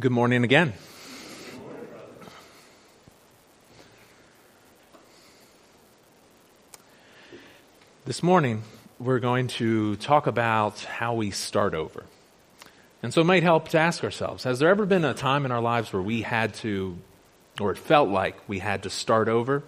Good morning again. This morning, we're going to talk about how we start over. And so it might help to ask ourselves, has there ever been a time in our lives where we had to, or it felt like we had to start over?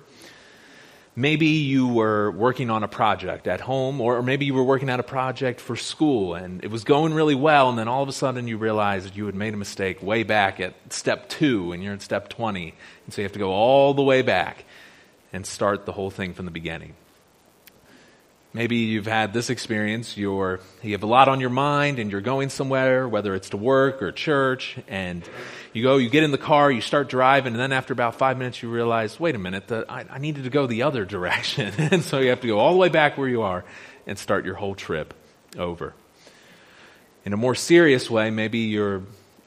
Maybe you were working on a project at home, or maybe you were working on a project for school, and it was going really well, and then all of a sudden you realized you had made a mistake way back at step 2, and you're in step 20, and so you have to go all the way back and start the whole thing from the beginning. Maybe you've had this experience, you have a lot on your mind, and you're going somewhere, whether it's to work or church, and you get in the car, you start driving, and then after about 5 minutes you realize, wait a minute, I needed to go the other direction. And so you have to go all the way back where you are and start your whole trip over. In a more serious way, maybe you're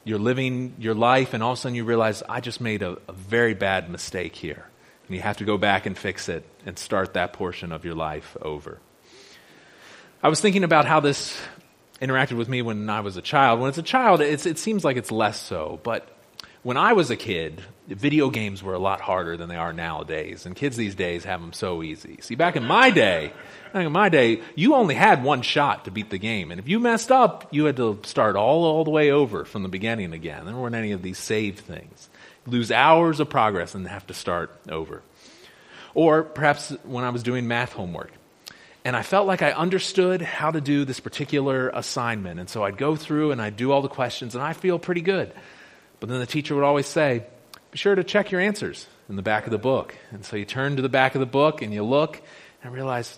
living your life and all of a sudden you realize, I just made a very bad mistake here. And you have to go back and fix it and start that portion of your life over. I was thinking about how this interacted with me when I was a child. When it's a child, it seems like it's less so, but when I was a kid, video games were a lot harder than they are nowadays, and kids these days have them so easy. See, back in my day, you only had one shot to beat the game, and if you messed up, you had to start all the way over from the beginning again. There weren't any of these save things. Lose hours of progress and have to start over. Or perhaps when I was doing math homework, and I felt like I understood how to do this particular assignment, and so I'd go through and I'd do all the questions, and I feel pretty good. But then the teacher would always say, be sure to check your answers in the back of the book. And so you turn to the back of the book and you look and realize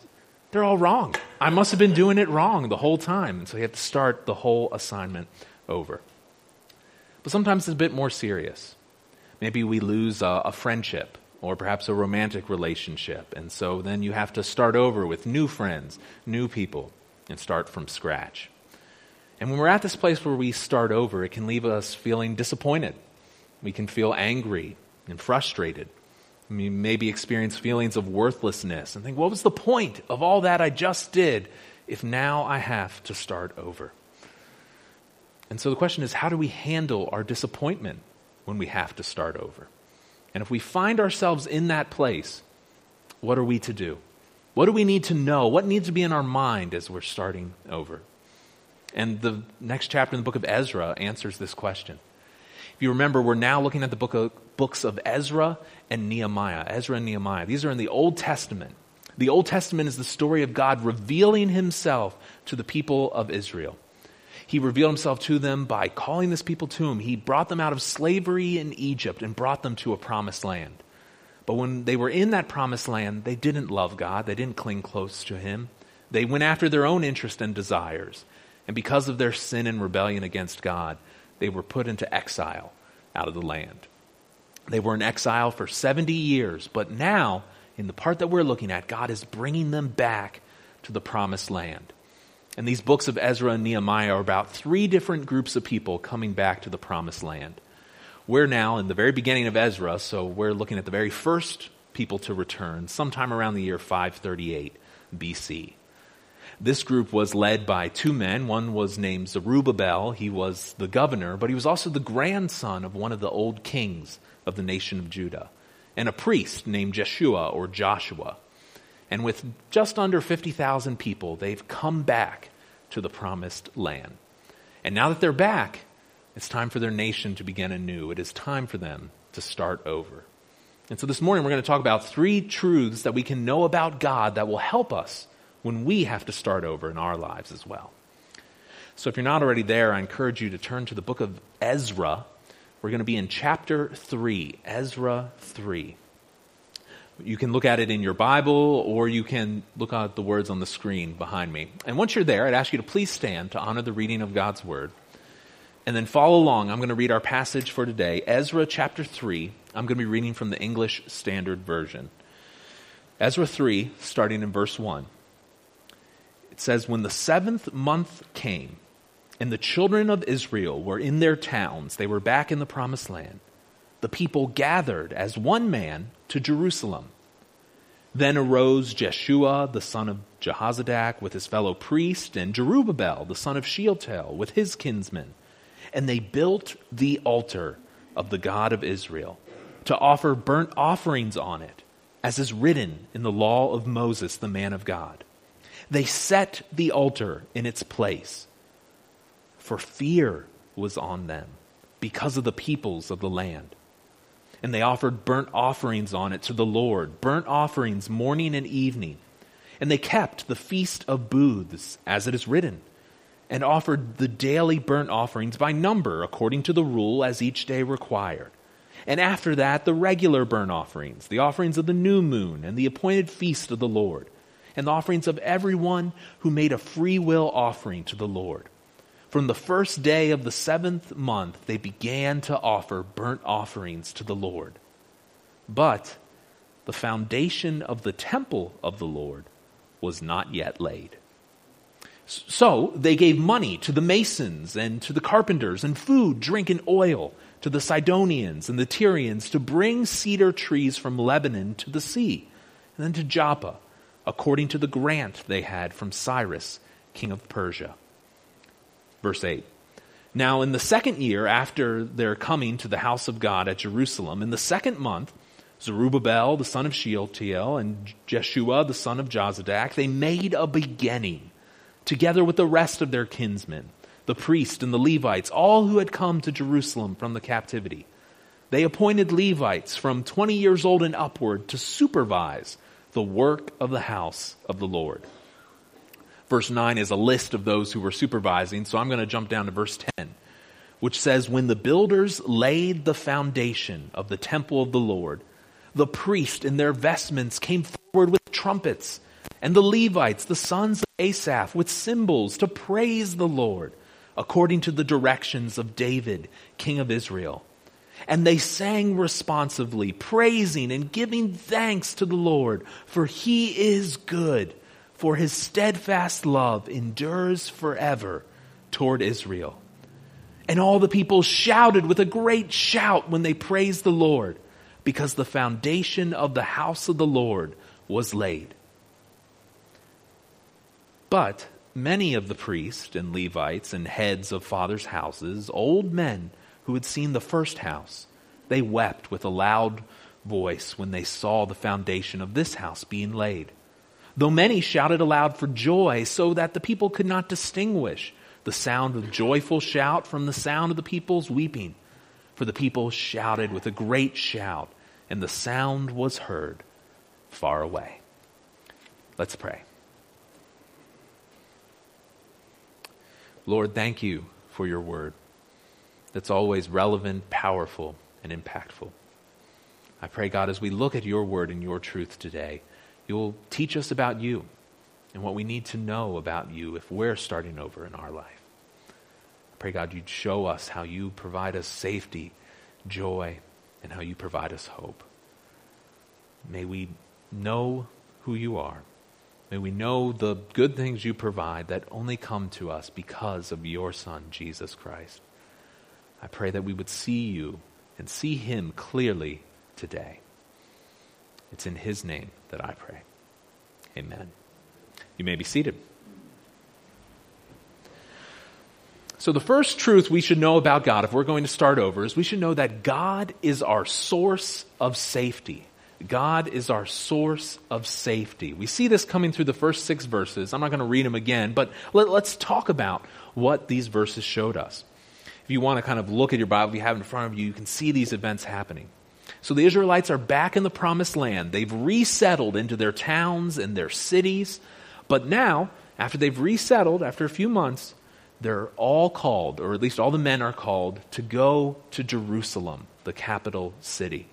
they're all wrong. I must have been doing it wrong the whole time. And so you have to start the whole assignment over. But sometimes it's a bit more serious. Maybe we lose a friendship or perhaps a romantic relationship. And so then you have to start over with new friends, new people, and start from scratch. And when we're at this place where we start over, it can leave us feeling disappointed. We can feel angry and frustrated. We maybe experience feelings of worthlessness and think, what was the point of all that I just did if now I have to start over? And so the question is, how do we handle our disappointment when we have to start over? And if we find ourselves in that place, what are we to do? What do we need to know? What needs to be in our mind as we're starting over? And the next chapter in the book of Ezra answers this question. If you remember, we're now looking at the books of Ezra and Nehemiah. Ezra and Nehemiah. These are in the Old Testament. The Old Testament is the story of God revealing himself to the people of Israel. He revealed himself to them by calling this people to him. He brought them out of slavery in Egypt and brought them to a promised land. But when they were in that promised land, they didn't love God. They didn't cling close to him. They went after their own interests and desires. And because of their sin and rebellion against God, they were put into exile out of the land. They were in exile for 70 years, but now, in the part that we're looking at, God is bringing them back to the promised land. And these books of Ezra and Nehemiah are about 3 different groups of people coming back to the promised land. We're now in the very beginning of Ezra, so we're looking at the very first people to return sometime around the year 538 BC. This group was led by 2 men. One was named Zerubbabel. He was the governor, but he was also the grandson of one of the old kings of the nation of Judah, and a priest named Jeshua or Joshua. And with just under 50,000 people, they've come back to the promised land. And now that they're back, it's time for their nation to begin anew. It is time for them to start over. And so this morning, we're going to talk about 3 truths that we can know about God that will help us when we have to start over in our lives as well. So if you're not already there, I encourage you to turn to the book of Ezra. We're going to be in chapter 3, Ezra 3. You can look at it in your Bible, or you can look at the words on the screen behind me. And once you're there, I'd ask you to please stand to honor the reading of God's word. And then follow along. I'm going to read our passage for today, Ezra chapter 3. I'm going to be reading from the English Standard Version. Ezra 3, starting in verse 1. It says, when the 7th month came, and the children of Israel were in their towns, they were back in the promised land, the people gathered as one man to Jerusalem. Then arose Jeshua, the son of Jozadak, with his fellow priest, and Zerubbabel, the son of Shealtiel, with his kinsmen, and they built the altar of the God of Israel to offer burnt offerings on it, as is written in the law of Moses, the man of God. They set the altar in its place, for fear was on them because of the peoples of the land. And they offered burnt offerings on it to the Lord, burnt offerings morning and evening. And they kept the Feast of Booths, as it is written, and offered the daily burnt offerings by number, according to the rule as each day required. And after that, the regular burnt offerings, the offerings of the new moon, and the appointed feast of the Lord, and the offerings of everyone who made a freewill offering to the Lord. From the first day of the 7th month, they began to offer burnt offerings to the Lord. But the foundation of the temple of the Lord was not yet laid. So they gave money to the masons and to the carpenters, and food, drink, and oil to the Sidonians and the Tyrians to bring cedar trees from Lebanon to the sea, and then to Joppa, according to the grant they had from Cyrus, king of Persia. Verse 8. Now in the second year after their coming to the house of God at Jerusalem, in the second month, Zerubbabel, the son of Shealtiel, and Jeshua, the son of Jozadak, they made a beginning, together with the rest of their kinsmen, the priests and the Levites, all who had come to Jerusalem from the captivity. They appointed Levites from 20 years old and upward to supervise the work of the house of the Lord. Verse 9 is a list of those who were supervising, so I'm going to jump down to verse 10, which says, when the builders laid the foundation of the temple of the Lord, the priests in their vestments came forward with trumpets, and the Levites, the sons of Asaph, with cymbals to praise the Lord, according to the directions of David, king of Israel. And they sang responsively, praising and giving thanks to the Lord, for he is good, for his steadfast love endures forever toward Israel. And all the people shouted with a great shout when they praised the Lord, because the foundation of the house of the Lord was laid. But many of the priests and Levites and heads of fathers' houses, old men, who had seen the first house, they wept with a loud voice when they saw the foundation of this house being laid. Though many shouted aloud for joy, so that the people could not distinguish the sound of joyful shout from the sound of the people's weeping. For the people shouted with a great shout, and the sound was heard far away. Let's pray. Lord, thank you for your word. That's always relevant, powerful, and impactful. I pray, God, as we look at your word and your truth today, you'll teach us about you and what we need to know about you if we're starting over in our life. I pray, God, you'd show us how you provide us safety, joy, and how you provide us hope. May we know who you are. May we know the good things you provide that only come to us because of your Son, Jesus Christ. I pray that we would see you and see him clearly today. It's in his name that I pray. Amen. You may be seated. So the first truth we should know about God, if we're going to start over, is we should know that God is our source of safety. God is our source of safety. We see this coming through the first 6 verses. I'm not going to read them again, but let's talk about what these verses showed us. If you want to kind of look at your Bible you have in front of you, you can see these events happening. So the Israelites are back in the promised land. They've resettled into their towns and their cities. But now, after they've resettled, after a few months, they're all called, or at least all the men are called, to go to Jerusalem, the capital city.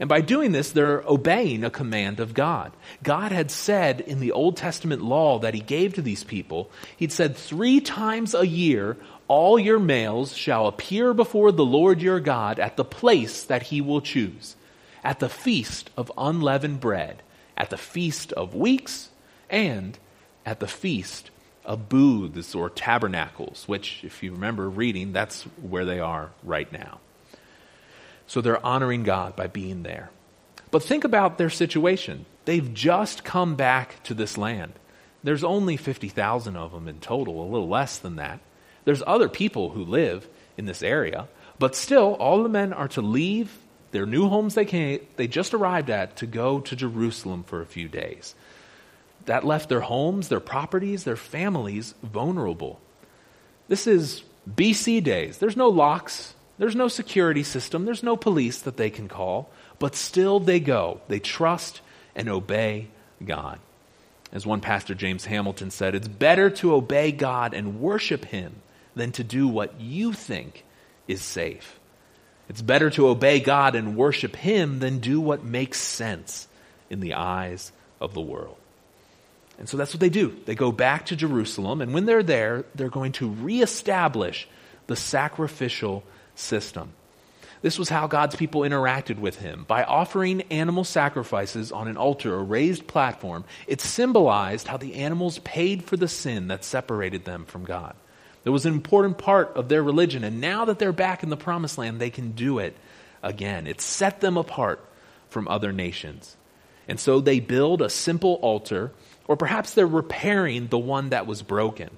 And by doing this, they're obeying a command of God. God had said in the Old Testament law that he gave to these people, he'd said 3 times a year, all your males shall appear before the Lord your God at the place that he will choose, at the feast of unleavened bread, at the feast of weeks, and at the feast of booths or tabernacles, which, if you remember reading, that's where they are right now. So they're honoring God by being there. But think about their situation. They've just come back to this land. There's only 50,000 of them in total, a little less than that. There's other people who live in this area. But still, all the men are to leave their new homes they just arrived at to go to Jerusalem for a few days. That left their homes, their properties, their families vulnerable. This is BC days. There's no locks. There's no security system. There's no police that they can call. But still they go. They trust and obey God. As one pastor, James Hamilton, said, it's better to obey God and worship him than to do what you think is safe. It's better to obey God and worship him than do what makes sense in the eyes of the world. And so that's what they do. They go back to Jerusalem, and when they're there, they're going to reestablish the sacrificial system. This was how God's people interacted with him, by offering animal sacrifices on an altar, a raised platform. It symbolized how the animals paid for the sin that separated them from God. It was an important part of their religion, and now that they're back in the promised land, they can do it again. It set them apart from other nations. And so they build a simple altar, or perhaps they're repairing the one that was broken.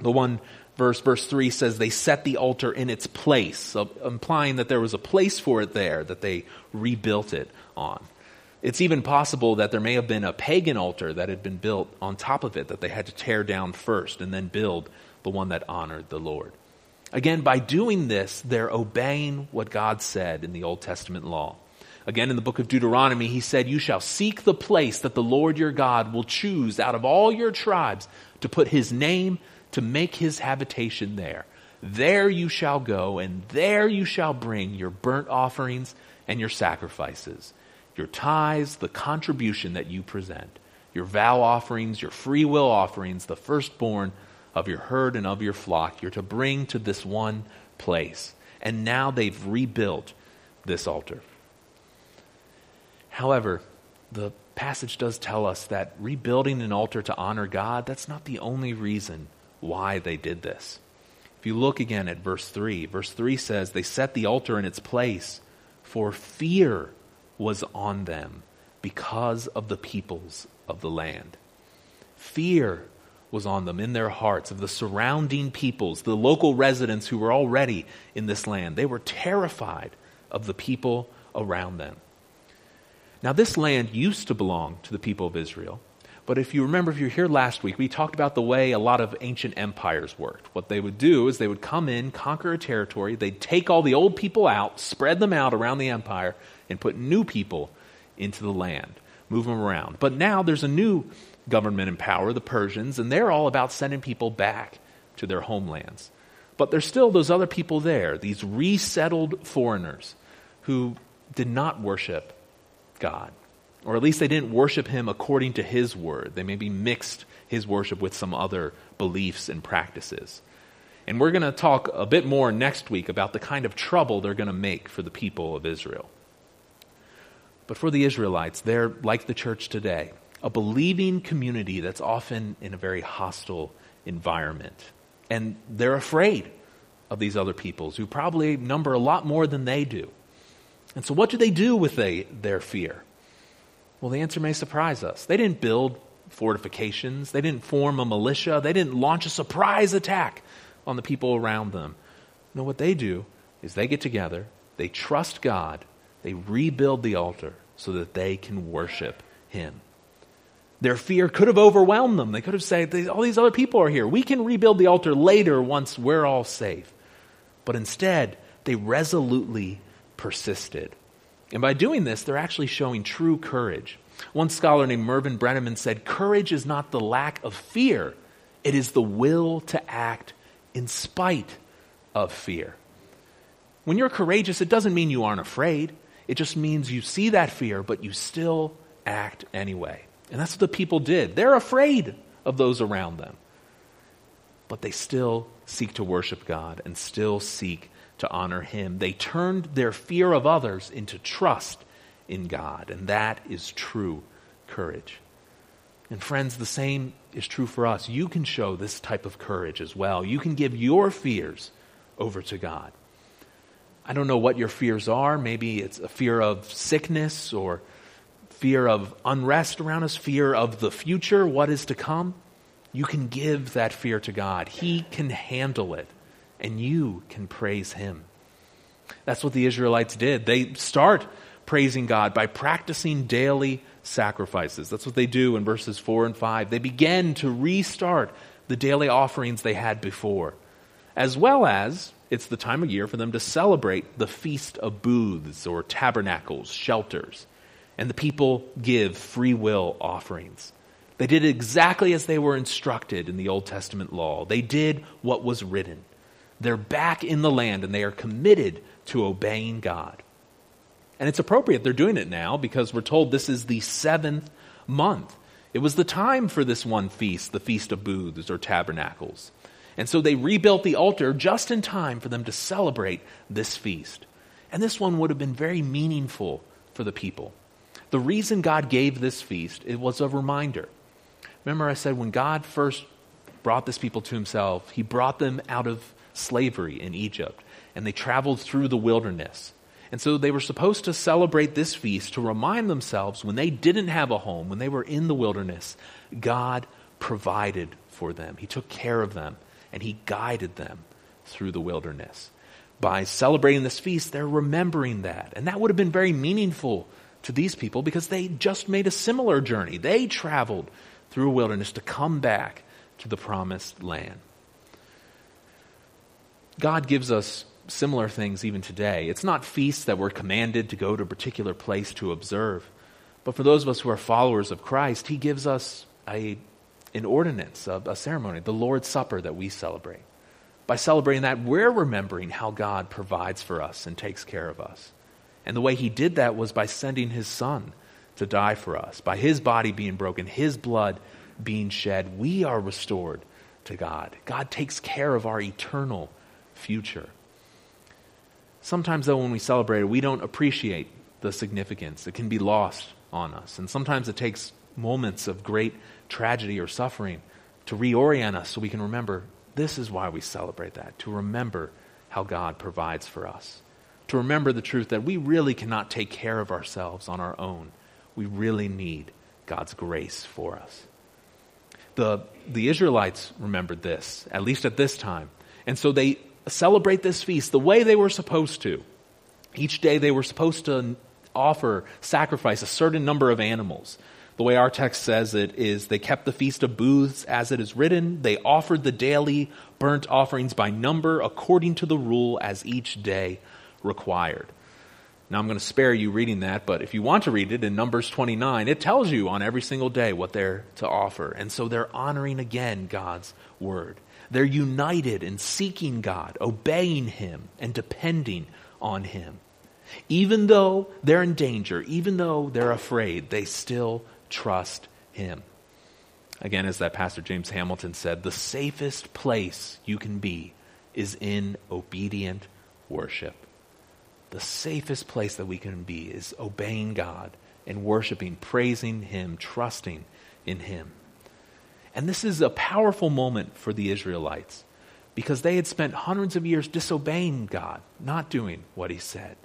The one verse 3 says they set the altar in its place, implying that there was a place for it there that they rebuilt it on. It's even possible that there may have been a pagan altar that had been built on top of it that they had to tear down first and then build the one that honored the Lord. Again, by doing this, they're obeying what God said in the Old Testament law. Again, in the book of Deuteronomy, he said, you shall seek the place that the Lord your God will choose out of all your tribes to put his name, to make his habitation there. There you shall go, and there you shall bring your burnt offerings and your sacrifices, your tithes, the contribution that you present, your vow offerings, your free will offerings, the firstborn of your herd and of your flock. You're to bring to this one place. And now they've rebuilt this altar. However, the passage does tell us that rebuilding an altar to honor God, that's not the only reason why they did this. If you look again at verse 3, verse 3 says, they set the altar in its place, for fear was on them because of the peoples of the land. Fear was on them in their hearts of the surrounding peoples, the local residents who were already in this land. They were terrified of the people around them. Now, this land used to belong to the people of Israel, but if you remember, if you were here last week, we talked about the way a lot of ancient empires worked. What they would do is they would come in, conquer a territory, they'd take all the old people out, spread them out around the empire, and put new people into the land, move them around. But now there's a new government in power, the Persians, and they're all about sending people back to their homelands. But there's still those other people there, these resettled foreigners who did not worship God, or at least they didn't worship him according to his word. They maybe mixed his worship with some other beliefs and practices. And we're going to talk a bit more next week about the kind of trouble they're going to make for the people of Israel. But for the Israelites, they're like the church today, a believing community that's often in a very hostile environment. And they're afraid of these other peoples who probably number a lot more than they do. And so what do they do with their fear? Well, the answer may surprise us. They didn't build fortifications. They didn't form a militia. They didn't launch a surprise attack on the people around them. No, what they do is they get together, they trust God, they rebuild the altar so that they can worship him. Their fear could have overwhelmed them. They could have said, all these other people are here. We can rebuild the altar later once we're all safe. But instead, they resolutely persisted. And by doing this, they're actually showing true courage. One scholar named Mervyn Brenneman said, courage is not the lack of fear, it is the will to act in spite of fear. When you're courageous, it doesn't mean you aren't afraid. It just means you see that fear, but you still act anyway. And that's what the people did. They're afraid of those around them. But they still seek to worship God and still seek to honor him. They turned their fear of others into trust in God, and that is true courage. And friends, the same is true for us. You can show this type of courage as well. You can give your fears over to God. I don't know what your fears are. Maybe it's a fear of sickness or fear of unrest around us, fear of the future, what is to come. You can give that fear to God. He can handle it. and you can praise him. That's what the Israelites did. They start praising God by practicing daily sacrifices. That's what they do in verses 4 and 5. They begin to restart the daily offerings they had before, as well as it's the time of year for them to celebrate the Feast of Booths or tabernacles, shelters, and the people give free will offerings. They did exactly as they were instructed in the Old Testament law. They did what was written. They're back in the land and they are committed to obeying God. And it's appropriate they're doing it now because we're told this is the 7th month. It was the time for this one feast, the Feast of Booths or Tabernacles. And so they rebuilt the altar just in time for them to celebrate this feast. And this one would have been very meaningful for the people. The reason God gave this feast, it was a reminder. Remember I said when God first brought this people to himself, he brought them out of slavery in Egypt, and they traveled through the wilderness. And so they were supposed to celebrate this feast to remind themselves when they didn't have a home, when they were in the wilderness, God provided for them. He took care of them, and he guided them through the wilderness. By celebrating this feast, they're remembering that. And that would have been very meaningful to these people because they just made a similar journey. They traveled through a wilderness to come back to the promised land. God gives us similar things even today. It's not feasts that we're commanded to go to a particular place to observe. But for those of us who are followers of Christ, he gives us an ordinance, a ceremony, the Lord's Supper that we celebrate. By celebrating that, we're remembering how God provides for us and takes care of us. And the way he did that was by sending his son to die for us. By his body being broken, his blood being shed, we are restored to God. God takes care of our eternal future. Sometimes, though, when we celebrate it, we don't appreciate the significance. It can be lost on us. And sometimes it takes moments of great tragedy or suffering to reorient us so we can remember this is why we celebrate that, to remember how God provides for us, to remember the truth that we really cannot take care of ourselves on our own. We really need God's grace for us. The Israelites remembered this, at least at this time. And so they celebrate this feast the way they were supposed to. Each day they were supposed to offer, sacrifice a certain number of animals. The way our text says it is they kept the Feast of Booths as it is written. They offered the daily burnt offerings by number according to the rule as each day required. Now I'm going to spare you reading that, but if you want to read it in Numbers 29, it tells you on every single day what they're to offer. And so they're honoring again God's word. They're united in seeking God, obeying him, and depending on him. Even though they're in danger, even though they're afraid, they still trust him. Again, as that Pastor James Hamilton said, the safest place you can be is in obedient worship. The safest place that we can be is obeying God and worshiping, praising him, trusting in him. And this is a powerful moment for the Israelites because they had spent hundreds of years disobeying God, not doing what he said.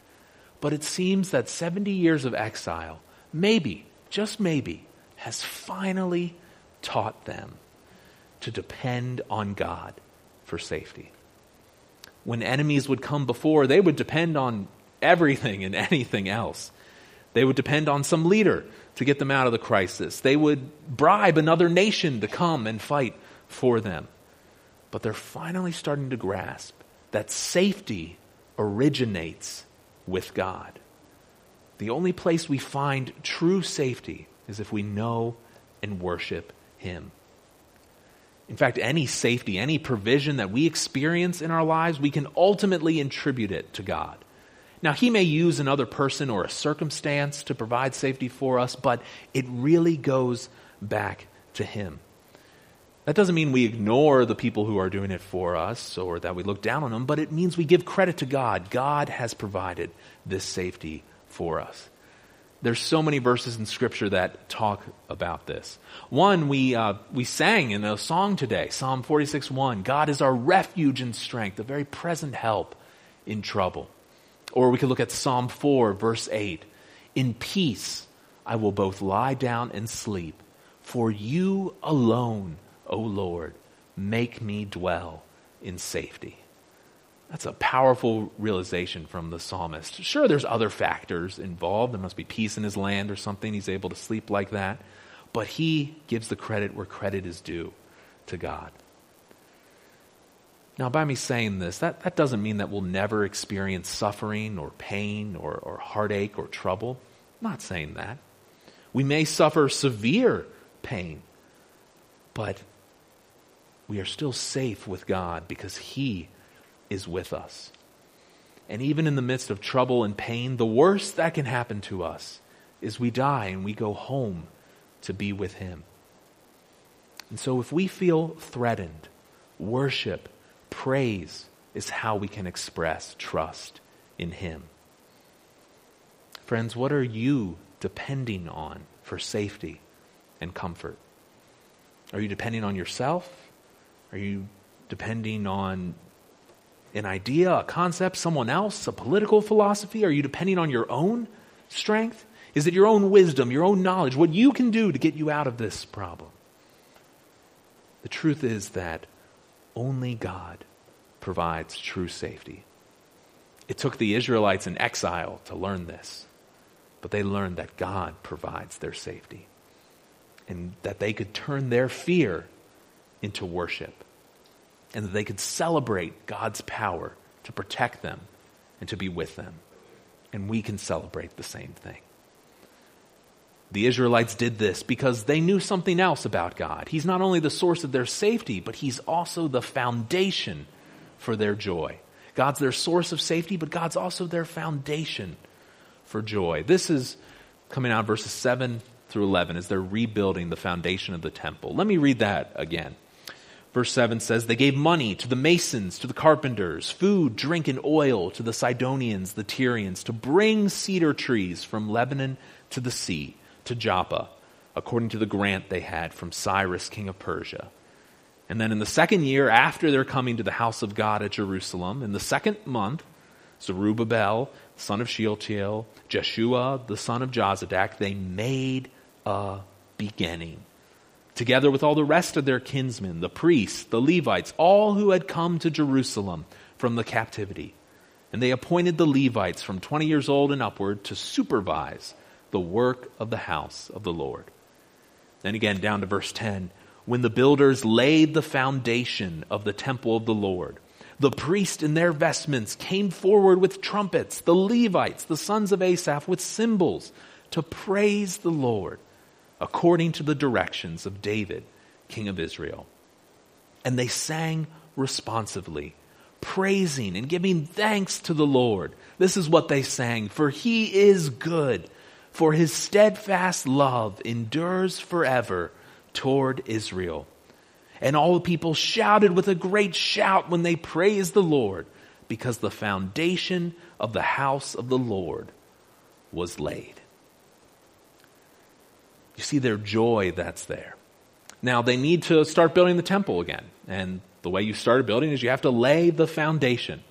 But it seems that 70 years of exile, maybe, just maybe, has finally taught them to depend on God for safety. When enemies would come before, they would depend on everything and anything else. They would depend on some leader to get them out of the crisis. They would bribe another nation to come and fight for them. But they're finally starting to grasp that safety originates with God. The only place we find true safety is if we know and worship him. In fact, any safety, any provision that we experience in our lives, we can ultimately attribute it to God. Now, he may use another person or a circumstance to provide safety for us, but it really goes back to him. That doesn't mean we ignore the people who are doing it for us or that we look down on them, but it means we give credit to God. God has provided this safety for us. There's so many verses in Scripture that talk about this. One we sang in a song today, Psalm 46:1. God is our refuge and strength, a very present help in trouble. Or we could look at Psalm 4, verse 8. In peace I will both lie down and sleep, for you alone, O Lord, make me dwell in safety. That's a powerful realization from the psalmist. Sure, there's other factors involved. There must be peace in his land or something. He's able to sleep like that. But he gives the credit where credit is due to God. Now, by me saying this, that doesn't mean that we'll never experience suffering or pain or heartache or trouble. I'm not saying that. We may suffer severe pain, but we are still safe with God because He is with us. And even in the midst of trouble and pain, the worst that can happen to us is we die and we go home to be with Him. And so if we feel threatened, worship, praise is how we can express trust in Him. Friends, what are you depending on for safety and comfort? Are you depending on yourself? Are you depending on an idea, a concept, someone else, a political philosophy? Are you depending on your own strength? Is it your own wisdom, your own knowledge, what you can do to get you out of this problem? The truth is that only God provides true safety. It took the Israelites in exile to learn this, but they learned that God provides their safety and that they could turn their fear into worship and that they could celebrate God's power to protect them and to be with them. And we can celebrate the same thing. The Israelites did this because they knew something else about God. He's not only the source of their safety, but He's also the foundation for their joy. God's their source of safety, but God's also their foundation for joy. This is coming out of verses 7 through 11 as they're rebuilding the foundation of the temple. Let me read that again. Verse 7 says, "They gave money to the masons, to the carpenters, food, drink, and oil to the Sidonians, the Tyrians, to bring cedar trees from Lebanon to the sea, to Joppa, according to the grant they had from Cyrus, king of Persia. And then in the second year, after their coming to the house of God at Jerusalem, in the second month, Zerubbabel, son of Shealtiel, Jeshua, the son of Jozadak, they made a beginning, together with all the rest of their kinsmen, the priests, the Levites, all who had come to Jerusalem from the captivity. And they appointed the Levites from 20 years old and upward to supervise the work of the house of the Lord." Then again, down to verse 10, "When the builders laid the foundation of the temple of the Lord, the priests in their vestments came forward with trumpets, the Levites, the sons of Asaph, with cymbals to praise the Lord, according to the directions of David, king of Israel. And they sang responsively, praising and giving thanks to the Lord. This is what they sang, for He is good. For His steadfast love endures forever toward Israel. And all the people shouted with a great shout when they praised the Lord, because the foundation of the house of the Lord was laid." You see their joy that's there. Now they need to start building the temple again. And the way you start building is you have to lay the foundation.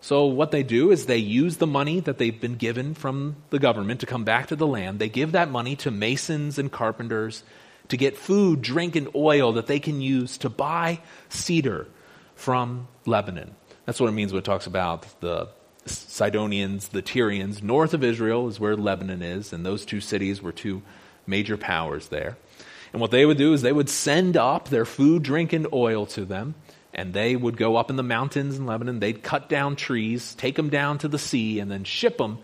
So what they do is they use the money that they've been given from the government to come back to the land. They give that money to masons and carpenters to get food, drink, and oil that they can use to buy cedar from Lebanon. That's what it means when it talks about the Sidonians, the Tyrians. North of Israel is where Lebanon is, and those two cities were two major powers there. And what they would do is they would send up their food, drink, and oil to them. And they would go up in the mountains in Lebanon. They'd cut down trees, take them down to the sea, and then ship them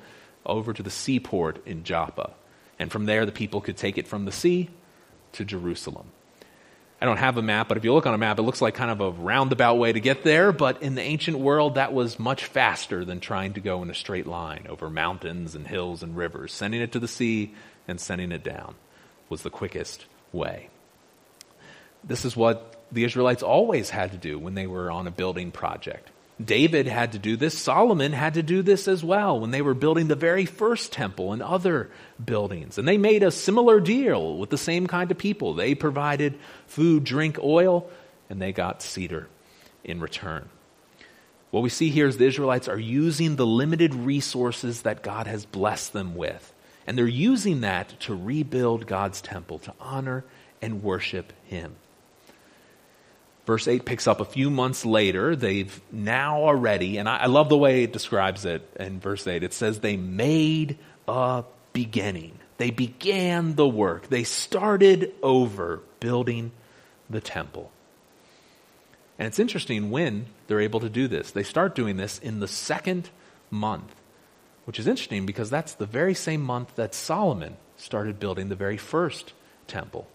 over to the seaport in Joppa. And from there, the people could take it from the sea to Jerusalem. I don't have a map, but if you look on a map, it looks like kind of a roundabout way to get there. But in the ancient world, that was much faster than trying to go in a straight line over mountains and hills and rivers. Sending it to the sea and sending it down was the quickest way. This is what the Israelites always had to do when they were on a building project. David had to do this. Solomon had to do this as well when they were building the very first temple and other buildings. And they made a similar deal with the same kind of people. They provided food, drink, oil, and they got cedar in return. What we see here is the Israelites are using the limited resources that God has blessed them with. And they're using that to rebuild God's temple, to honor and worship Him. Verse 8 picks up a few months later. They've now already, and I love the way it describes it in verse 8. It says they made a beginning. They began the work. They started over building the temple. And it's interesting when they're able to do this. They start doing this in the second month, which is interesting because that's the very same month that Solomon started building the very first temple.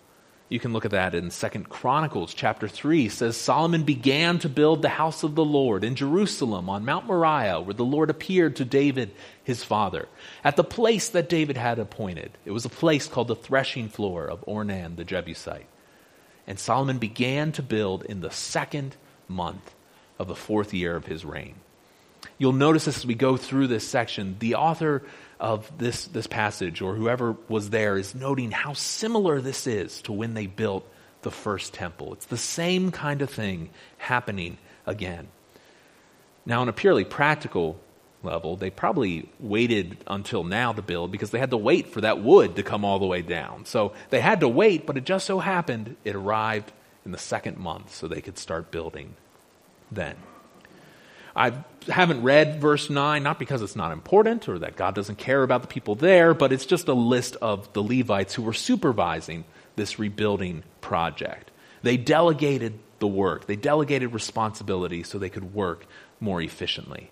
You can look at that in 2 Chronicles chapter 3. It says, Solomon began to build the house of the Lord in Jerusalem on Mount Moriah, where the Lord appeared to David, his father, at the place that David had appointed. It was a place called the threshing floor of Ornan the Jebusite. And Solomon began to build in the second month of the fourth year of his reign. You'll notice as we go through this section, the author of this passage, or whoever was there, is noting how similar this is to when they built the first temple. It's the same kind of thing happening again. Now, on a purely practical level, they probably waited until now to build because they had to wait for that wood to come all the way down. So they had to wait, but it just so happened it arrived in the second month so they could start building then. I haven't read verse 9, not because it's not important or that God doesn't care about the people there, but it's just a list of the Levites who were supervising this rebuilding project. They delegated the work. They delegated responsibility so they could work more efficiently.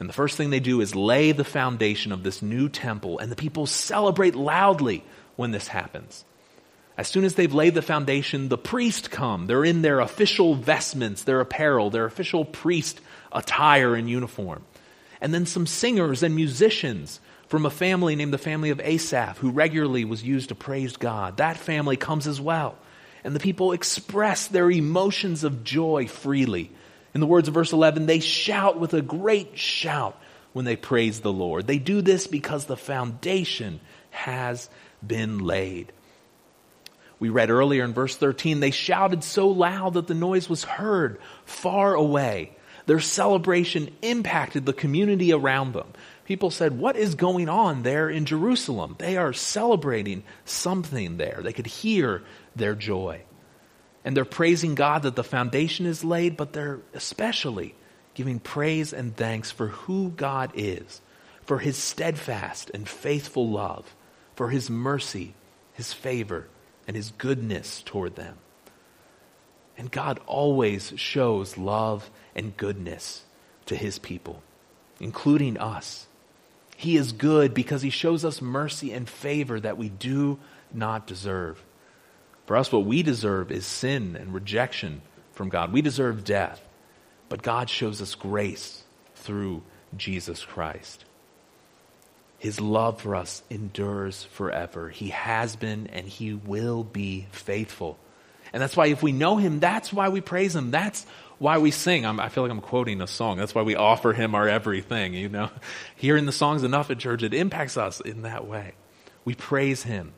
And the first thing they do is lay the foundation of this new temple, and the people celebrate loudly when this happens. As soon as they've laid the foundation, the priests come. They're in their official vestments, their apparel, their official priest attire and uniform. And then some singers and musicians from a family named the family of Asaph, who regularly was used to praise God. That family comes as well. And the people express their emotions of joy freely. In the words of verse 11, they shout with a great shout when they praise the Lord. They do this because the foundation has been laid. We read earlier in verse 13, they shouted so loud that the noise was heard far away. Their celebration impacted the community around them. People said, what is going on there in Jerusalem? They are celebrating something there. They could hear their joy. And they're praising God that the foundation is laid, but they're especially giving praise and thanks for who God is, for his steadfast and faithful love, for his mercy, his favor, and his goodness toward them. And God always shows love and goodness to his people, including us. He is good because he shows us mercy and favor that we do not deserve. For us, what we deserve is sin and rejection from God. We deserve death, but God shows us grace through Jesus Christ. His love for us endures forever. He has been and he will be faithful. And that's why if we know him, that's why we praise him. That's why we sing. I feel like I'm quoting a song. That's why we offer him our everything, you know. Hearing the songs enough at church, it impacts us in that way. We praise him.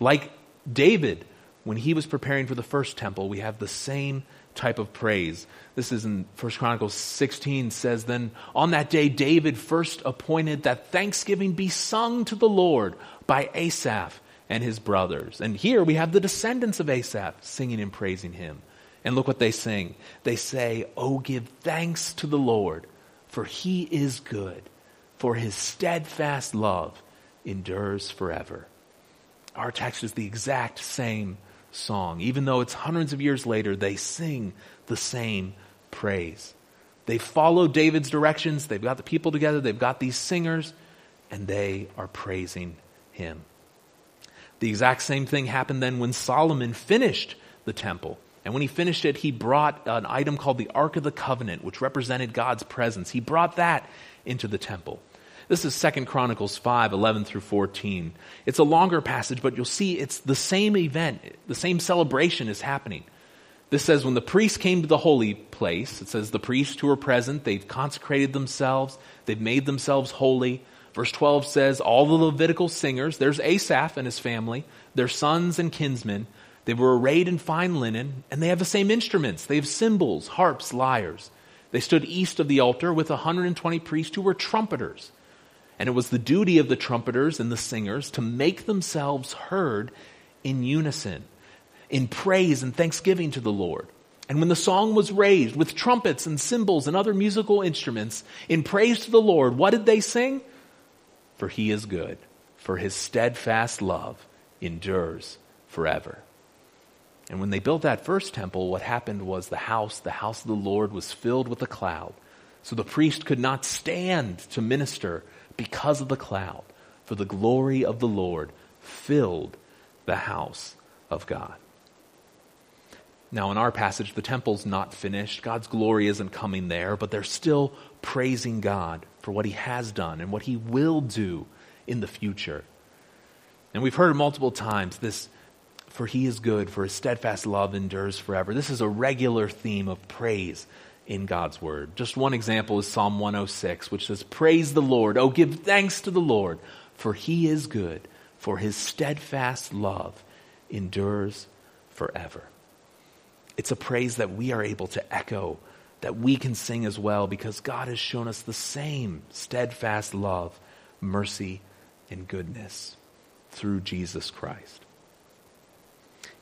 Like David, when he was preparing for the first temple, we have the same type of praise. This is in 1 Chronicles 16, says, then on that day David first appointed that thanksgiving be sung to the Lord by Asaph and his brothers. And here we have the descendants of Asaph singing and praising him. And look what they sing. They say, oh, give thanks to the Lord, for he is good, for his steadfast love endures forever. Our text is the exact same song. Even though it's hundreds of years later, they sing the same praise. They follow David's directions. They've got the people together. They've got these singers, and they are praising him. The exact same thing happened then when Solomon finished the temple. And when he finished it, he brought an item called the Ark of the Covenant, which represented God's presence. He brought that into the temple. This is 2 Chronicles 5, 11 through 14. It's a longer passage, but you'll see it's the same event. The same celebration is happening. This says, when the priests came to the holy place, it says the priests who were present, they've consecrated themselves, they've made themselves holy. Verse 12 says, all the Levitical singers, there's Asaph and his family, their sons and kinsmen, they were arrayed in fine linen, and they have the same instruments. They have cymbals, harps, lyres. They stood east of the altar with 120 priests who were trumpeters. And it was the duty of the trumpeters and the singers to make themselves heard in unison, in praise and thanksgiving to the Lord. And when the song was raised with trumpets and cymbals and other musical instruments in praise to the Lord, what did they sing? For he is good, for his steadfast love endures forever. And when they built that first temple, what happened was the house of the Lord was filled with a cloud. So the priest could not stand to minister because of the cloud, for the glory of the Lord filled the house of God. Now, in our passage, the temple's not finished. God's glory isn't coming there, but they're still praising God for what he has done and what he will do in the future. And we've heard multiple times this, for he is good, for his steadfast love endures forever. This is a regular theme of praise in God's word. Just one example is Psalm 106, which says, praise the Lord, oh, give thanks to the Lord, for he is good, for his steadfast love endures forever. It's a praise that we are able to echo, that we can sing as well, because God has shown us the same steadfast love, mercy, and goodness through Jesus Christ.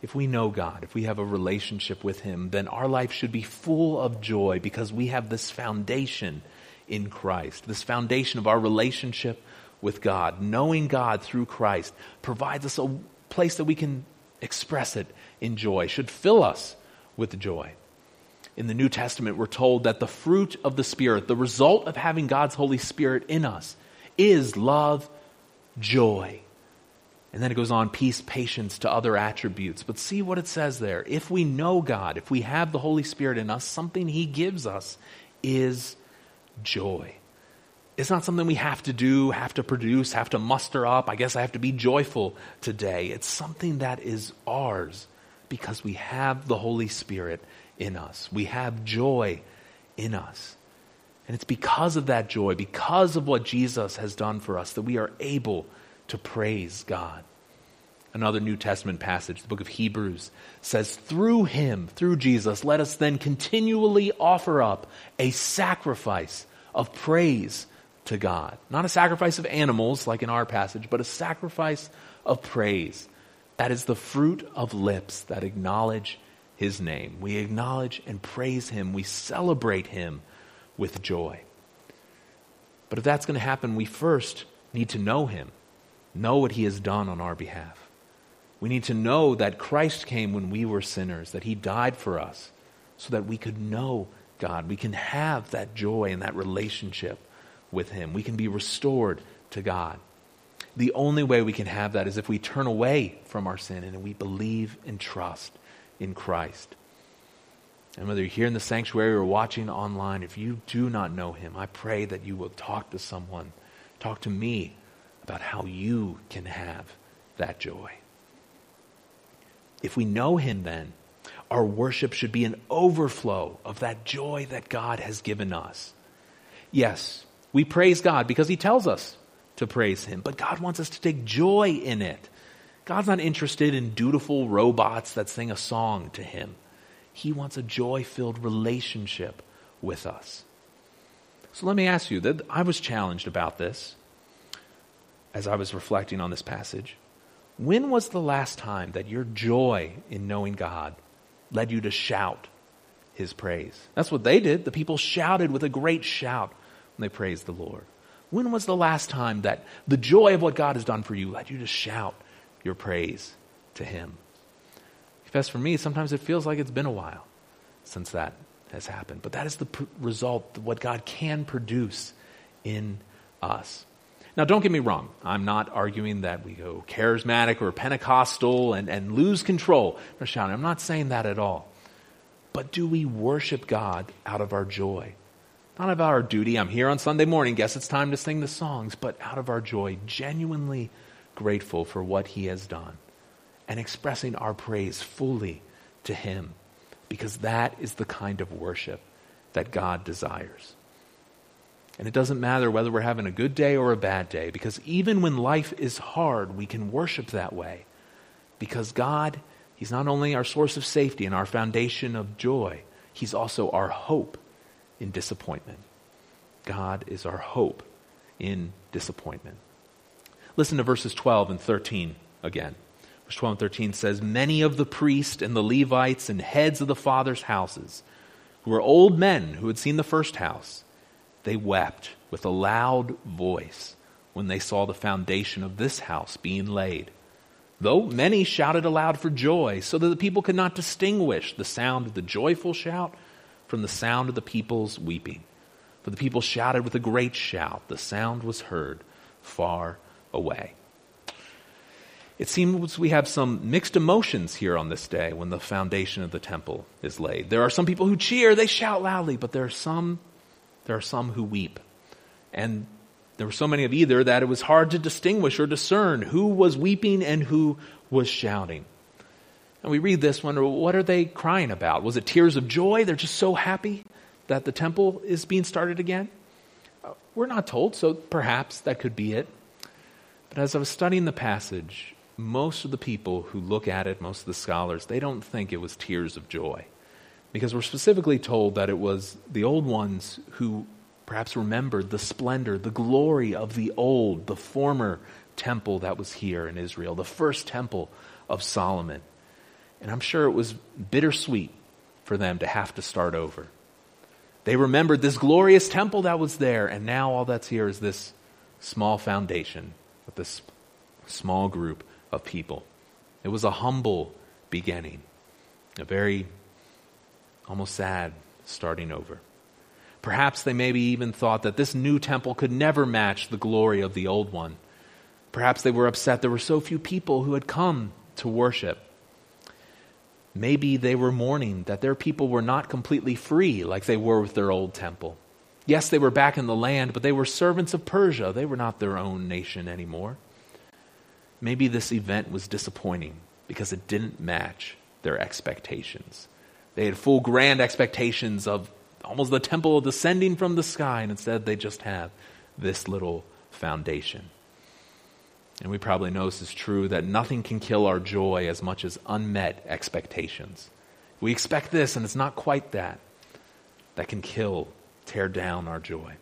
If we know God, if we have a relationship with him, then our life should be full of joy because we have this foundation in Christ. This foundation of our relationship with God, knowing God through Christ, provides us a place that we can express it in joy, should fill us with joy. In the New Testament, we're told that the fruit of the Spirit, the result of having God's Holy Spirit in us, is love, joy. And then it goes on, peace, patience, to other attributes. But see what it says there. If we know God, if we have the Holy Spirit in us, something he gives us is joy. It's not something we have to do, have to produce, have to muster up. I guess I have to be joyful today. It's something that is ours. Because we have the Holy Spirit in us. We have joy in us. And it's because of that joy, because of what Jesus has done for us, that we are able to praise God. Another New Testament passage, the book of Hebrews, says, through him, through Jesus, let us then continually offer up a sacrifice of praise to God. Not a sacrifice of animals, like in our passage, but a sacrifice of praise. That is the fruit of lips that acknowledge his name. We acknowledge and praise him. We celebrate him with joy. But if that's going to happen, we first need to know him, know what he has done on our behalf. We need to know that Christ came when we were sinners, that he died for us so that we could know God. We can have that joy and that relationship with him. We can be restored to God. The only way we can have that is if we turn away from our sin and we believe and trust in Christ. And whether you're here in the sanctuary or watching online, if you do not know him, I pray that you will talk to someone, talk to me about how you can have that joy. If we know him then, our worship should be an overflow of that joy that God has given us. Yes, we praise God because he tells us to praise him, but God wants us to take joy in it. God's not interested in dutiful robots that sing a song to him. He wants a joy-filled relationship with us. So let me ask you, that I was challenged about this as I was reflecting on this passage. When was the last time that your joy in knowing God led you to shout his praise? That's what they did. The people shouted with a great shout when they praised the Lord. When was the last time that the joy of what God has done for you led you to shout your praise to him? Confess for me, sometimes it feels like it's been a while since that has happened. But that is the result of what God can produce in us. Now, don't get me wrong. I'm not arguing that we go charismatic or Pentecostal and lose control for shouting. I'm not saying that at all. But do we worship God out of our joy? Not of our duty, I'm here on Sunday morning, guess it's time to sing the songs, but out of our joy, genuinely grateful for what he has done and expressing our praise fully to him, because that is the kind of worship that God desires. And it doesn't matter whether we're having a good day or a bad day, because even when life is hard, we can worship that way, because God, he's not only our source of safety and our foundation of joy, he's also our hope in disappointment. God is our hope in disappointment. Listen to verses 12 and 13 again. Verse 12 and 13 says, many of the priests and the Levites and heads of the fathers' houses, who were old men who had seen the first house, they wept with a loud voice when they saw the foundation of this house being laid. Though many shouted aloud for joy, so that the people could not distinguish the sound of the joyful shout from the sound of the people's weeping. For the people shouted with a great shout. The sound was heard far away. It seems we have some mixed emotions here on this day when the foundation of the temple is laid. There are some people who cheer, they shout loudly, but there are some who weep. And there were so many of either that it was hard to distinguish or discern who was weeping and who was shouting. And we read this, wonder, what are they crying about? Was it tears of joy? They're just so happy that the temple is being started again? We're not told, so perhaps that could be it. But as I was studying the passage, most of the people who look at it, most of the scholars, they don't think it was tears of joy, because we're specifically told that it was the old ones who perhaps remembered the splendor, the glory of the old, the former temple that was here in Israel, the first temple of Solomon. And I'm sure it was bittersweet for them to have to start over. They remembered this glorious temple that was there, and now all that's here is this small foundation with this small group of people. It was a humble beginning, a very almost sad starting over. Perhaps they maybe even thought that this new temple could never match the glory of the old one. Perhaps they were upset there were so few people who had come to worship. Maybe they were mourning that their people were not completely free like they were with their old temple. Yes, they were back in the land, but they were servants of Persia. They were not their own nation anymore. Maybe this event was disappointing because it didn't match their expectations. They had full grand expectations of almost the temple descending from the sky, and instead they just have this little foundation. And we probably know this is true, that nothing can kill our joy as much as unmet expectations. We expect this and it's not quite that. That can kill, tear down our joy.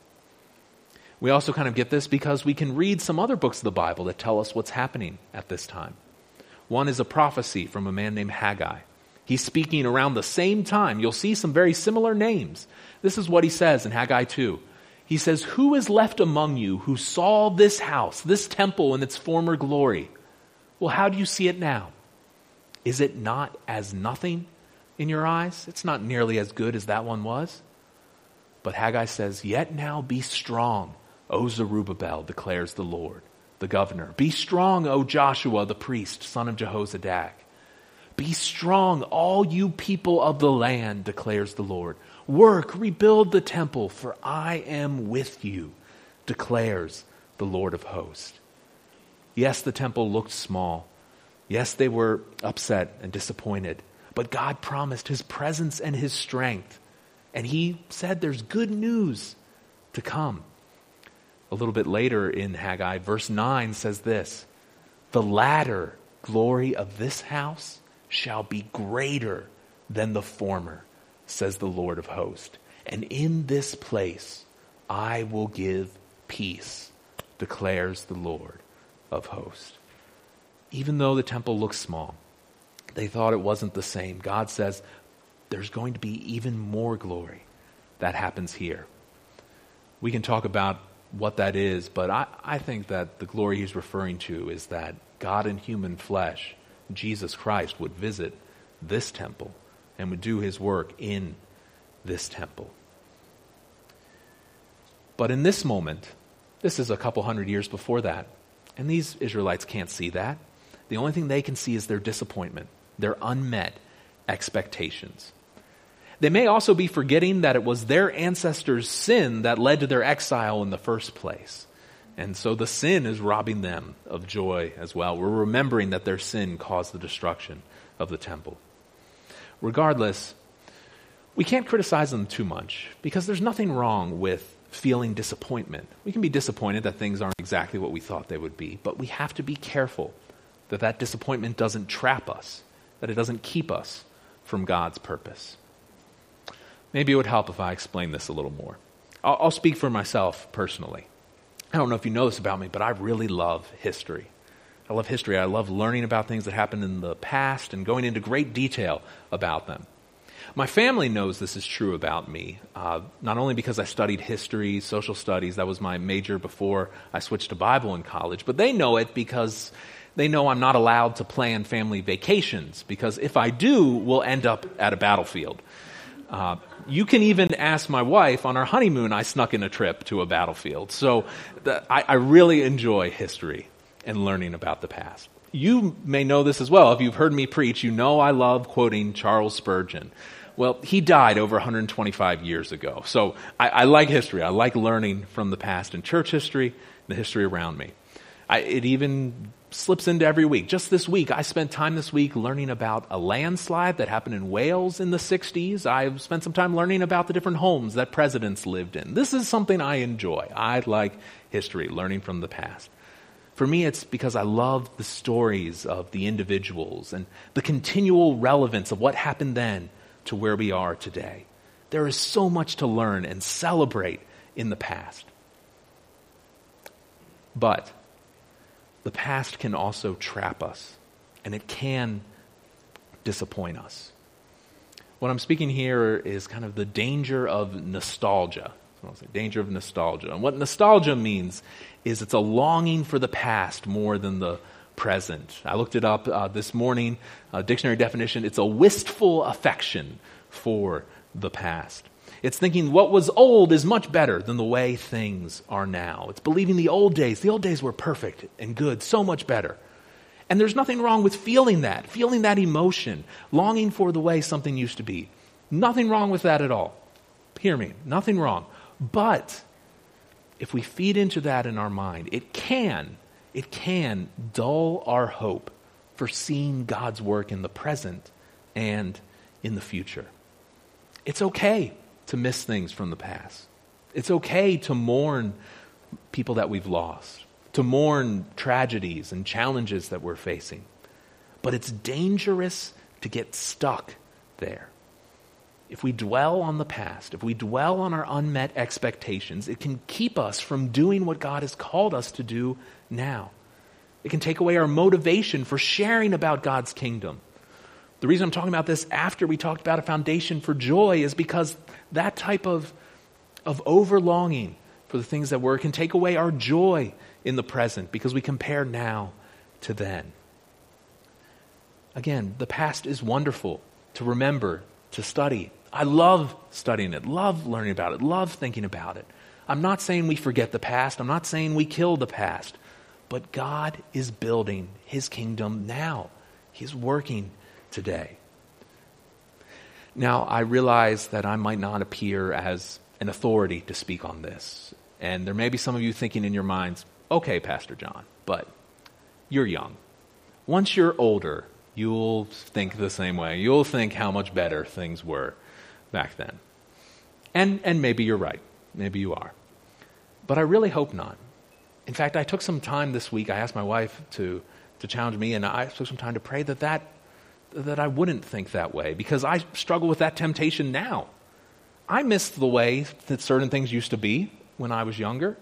We also kind of get this because we can read some other books of the Bible that tell us what's happening at this time. One is a prophecy from a man named Haggai. He's speaking around the same time. You'll see some very similar names. This is what he says in Haggai 2. He says, who is left among you who saw this house, this temple in its former glory? Well, how do you see it now? Is it not as nothing in your eyes? It's not nearly as good as that one was. But Haggai says, yet now be strong, O Zerubbabel, declares the Lord, the governor. Be strong, O Joshua, the priest, son of Jozadak. Be strong, all you people of the land, declares the Lord. Work, rebuild the temple, for I am with you, declares the Lord of hosts. Yes, the temple looked small. Yes, they were upset and disappointed. But God promised his presence and his strength. And he said there's good news to come. A little bit later in Haggai, verse 9 says this, the latter glory of this house shall be greater than the former, says the Lord of hosts. And in this place I will give peace, declares the Lord of hosts. Even though the temple looks small, they thought it wasn't the same. God says there's going to be even more glory that happens here. We can talk about what that is, but I think that the glory he's referring to is that God in human flesh, Jesus Christ, would visit this temple and would do his work in this temple. But in this moment, this is a couple hundred years before that, and these Israelites can't see that. The only thing they can see is their disappointment, their unmet expectations. They may also be forgetting that it was their ancestors' sin that led to their exile in the first place. And so the sin is robbing them of joy as well. We're remembering that their sin caused the destruction of the temple. Regardless, we can't criticize them too much because there's nothing wrong with feeling disappointment. We can be disappointed that things aren't exactly what we thought they would be, but we have to be careful that that disappointment doesn't trap us, that it doesn't keep us from God's purpose. Maybe it would help if I explained this a little more. I'll speak for myself personally. I don't know if you know this about me, but I really love history. I love history. I love learning about things that happened in the past and going into great detail about them. My family knows this is true about me, not only because I studied history, social studies, that was my major before I switched to Bible in college, but they know it because they know I'm not allowed to plan family vacations, because if I do, we'll end up at a battlefield. You can even ask my wife, on our honeymoon, I snuck in a trip to a battlefield. So I really enjoy history and learning about the past. You may know this as well. If you've heard me preach, you know I love quoting Charles Spurgeon. Well, he died over 125 years ago. So I like history. I like learning from the past in church history, the history around me. It even slips into every week. Just this week, I spent time this week learning about a landslide that happened in Wales in the 60s. I've spent some time learning about the different homes that presidents lived in. This is something I enjoy. I like history, learning from the past. For me, it's because I love the stories of the individuals and the continual relevance of what happened then to where we are today. There is so much to learn and celebrate in the past. But the past can also trap us, and it can disappoint us. What I'm speaking here is kind of the danger of nostalgia. Danger of nostalgia. And what nostalgia means is it's a longing for the past more than the present. I looked it up this morning, dictionary definition. It's a wistful affection for the past. It's thinking what was old is much better than the way things are now. It's believing the old days. The old days were perfect and good, so much better. And there's nothing wrong with feeling that emotion, longing for the way something used to be. Nothing wrong with that at all. Hear me, nothing wrong. But if we feed into that in our mind, it can dull our hope for seeing God's work in the present and in the future. It's okay to miss things from the past. It's okay to mourn people that we've lost, to mourn tragedies and challenges that we're facing. But it's dangerous to get stuck there. If we dwell on the past, if we dwell on our unmet expectations, it can keep us from doing what God has called us to do now. It can take away our motivation for sharing about God's kingdom. The reason I'm talking about this after we talked about a foundation for joy is because that type of overlonging for the things that were can take away our joy in the present because we compare now to then. Again, the past is wonderful to remember, to study. I love studying it, love learning about it, love thinking about it. I'm not saying we forget the past. I'm not saying we kill the past. But God is building His kingdom now. He's working today. Now, I realize that I might not appear as an authority to speak on this. And there may be some of you thinking in your minds, okay, Pastor John, but you're young. Once you're older, you'll think the same way. You'll think how much better things were back then. And maybe you're right. Maybe you are. But I really hope not. In fact, I took some time this week. I asked my wife to challenge me, and I took some time to pray that I wouldn't think that way, because I struggle with that temptation now. I miss the way that certain things used to be when I was younger.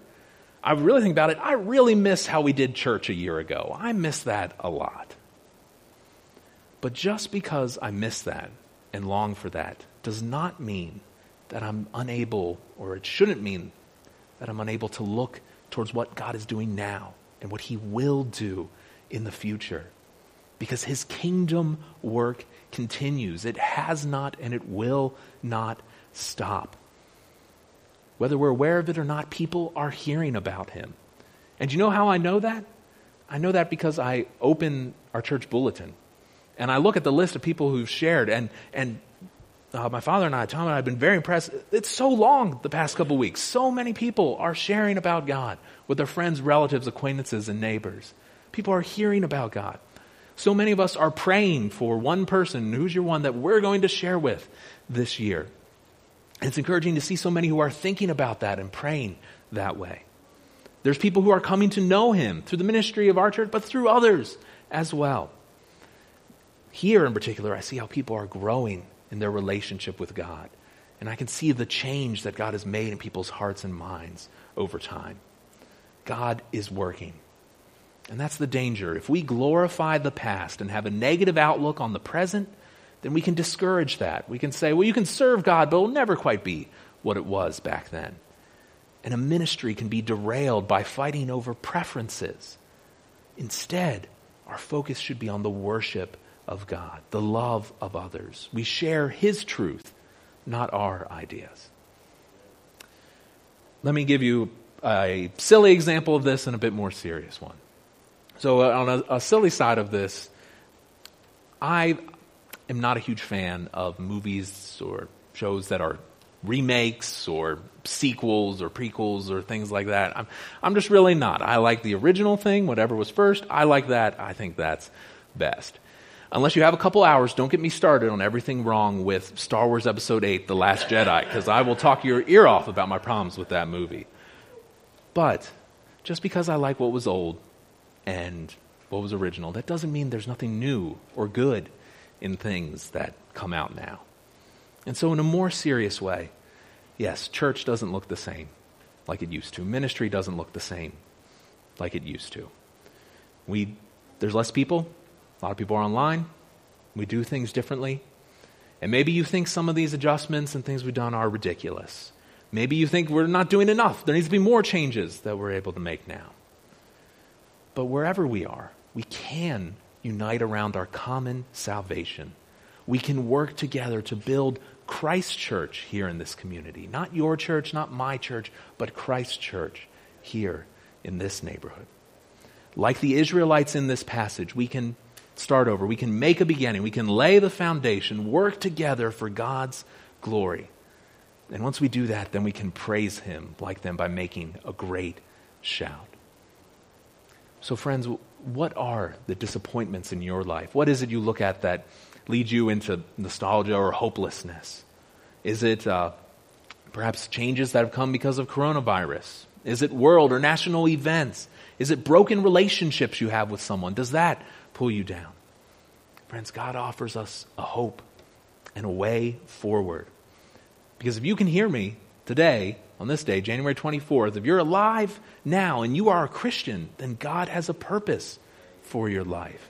I really think about it. I really miss how we did church a year ago. I miss that a lot. But just because I miss that and long for that does not mean that I'm unable, or it shouldn't mean that I'm unable to look towards what God is doing now and what He will do in the future. Because His kingdom work continues. It has not and it will not stop. Whether we're aware of it or not, people are hearing about Him. And you know how I know that? I know that because I open our church bulletin. And I look at the list of people who've shared, and my father and I, Tom and I, have been very impressed. It's so long the past couple weeks. So many people are sharing about God with their friends, relatives, acquaintances, and neighbors. People are hearing about God. So many of us are praying for one person. Who's your one that we're going to share with this year? And it's encouraging to see so many who are thinking about that and praying that way. There's people who are coming to know Him through the ministry of our church, but through others as well. Here in particular, I see how people are growing in their relationship with God. And I can see the change that God has made in people's hearts and minds over time. God is working. And that's the danger. If we glorify the past and have a negative outlook on the present, then we can discourage that. We can say, well, you can serve God, but it will never quite be what it was back then. And a ministry can be derailed by fighting over preferences. Instead, our focus should be on the worship of God, the love of others. We share His truth, not our ideas. Let me give you a silly example of this and a bit more serious one. So on a silly side of this, I am not a huge fan of movies or shows that are remakes or sequels or prequels or things like that. I'm just really not. I like the original thing, whatever was first. I like that. I think that's best. Unless you have a couple hours, don't get me started on everything wrong with Star Wars Episode VIII, The Last Jedi, because I will talk your ear off about my problems with that movie. But just because I like what was old and what was original, that doesn't mean there's nothing new or good in things that come out now. And so in a more serious way, yes, church doesn't look the same like it used to. Ministry doesn't look the same like it used to. There's less people. A lot of people are online. We do things differently. And maybe you think some of these adjustments and things we've done are ridiculous. Maybe you think we're not doing enough. There needs to be more changes that we're able to make now. But wherever we are, we can unite around our common salvation. We can work together to build Christ's church here in this community. Not your church, not my church, but Christ's church here in this neighborhood. Like the Israelites in this passage, we can start over. We can make a beginning. We can lay the foundation, work together for God's glory. And once we do that, then we can praise Him like them by making a great shout. So friends, what are the disappointments in your life? What is it you look at that leads you into nostalgia or hopelessness? Is it perhaps changes that have come because of coronavirus? Is it world or national events? Is it broken relationships you have with someone? Does that pull you down? Friends, God offers us a hope and a way forward. Because if you can hear me today, on this day, January 24th, if you're alive now and you are a Christian, then God has a purpose for your life.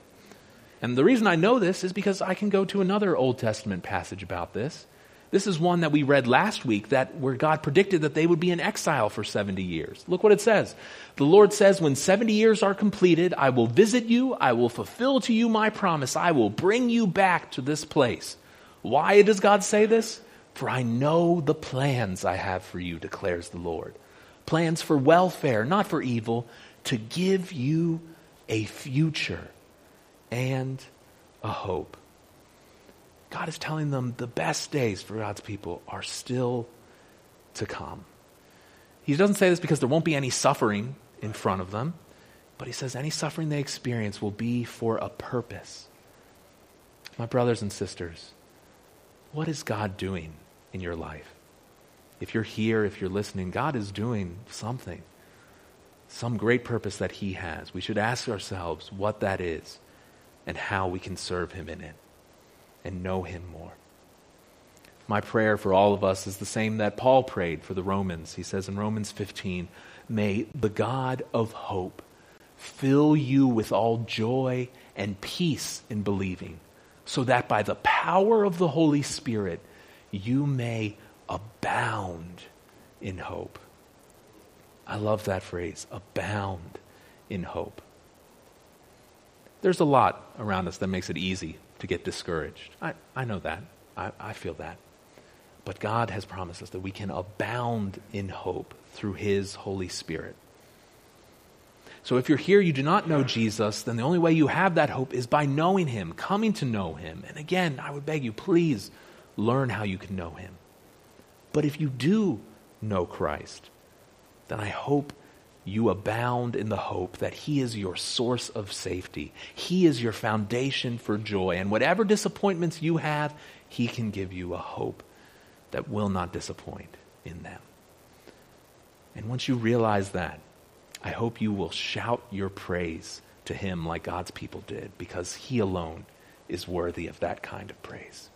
And the reason I know this is because I can go to another Old Testament passage about this. This is one that we read last week, that where God predicted that they would be in exile for 70 years. Look what it says. The Lord says, when 70 years are completed, I will visit you. I will fulfill to you my promise. I will bring you back to this place. Why does God say this? For I know the plans I have for you, declares the Lord. Plans for welfare, not for evil, to give you a future and a hope. God is telling them the best days for God's people are still to come. He doesn't say this because there won't be any suffering in front of them, but He says any suffering they experience will be for a purpose. My brothers and sisters, what is God doing in your life? If you're here, if you're listening, God is doing something, some great purpose that He has. We should ask ourselves what that is and how we can serve Him in it and know Him more. My prayer for all of us is the same that Paul prayed for the Romans. He says in Romans 15, may the God of hope fill you with all joy and peace in believing, so that by the power of the Holy Spirit, you may abound in hope. I love that phrase, abound in hope. There's a lot around us that makes it easy to get discouraged. I know that. I feel that. But God has promised us that we can abound in hope through His Holy Spirit. So if you're here, you do not know Jesus, then the only way you have that hope is by knowing Him, coming to know Him. And again, I would beg you, please learn how you can know Him. But if you do know Christ, then I hope you abound in the hope that He is your source of safety. He is your foundation for joy. And whatever disappointments you have, He can give you a hope that will not disappoint in them. And once you realize that, I hope you will shout your praise to Him like God's people did, because He alone is worthy of that kind of praise.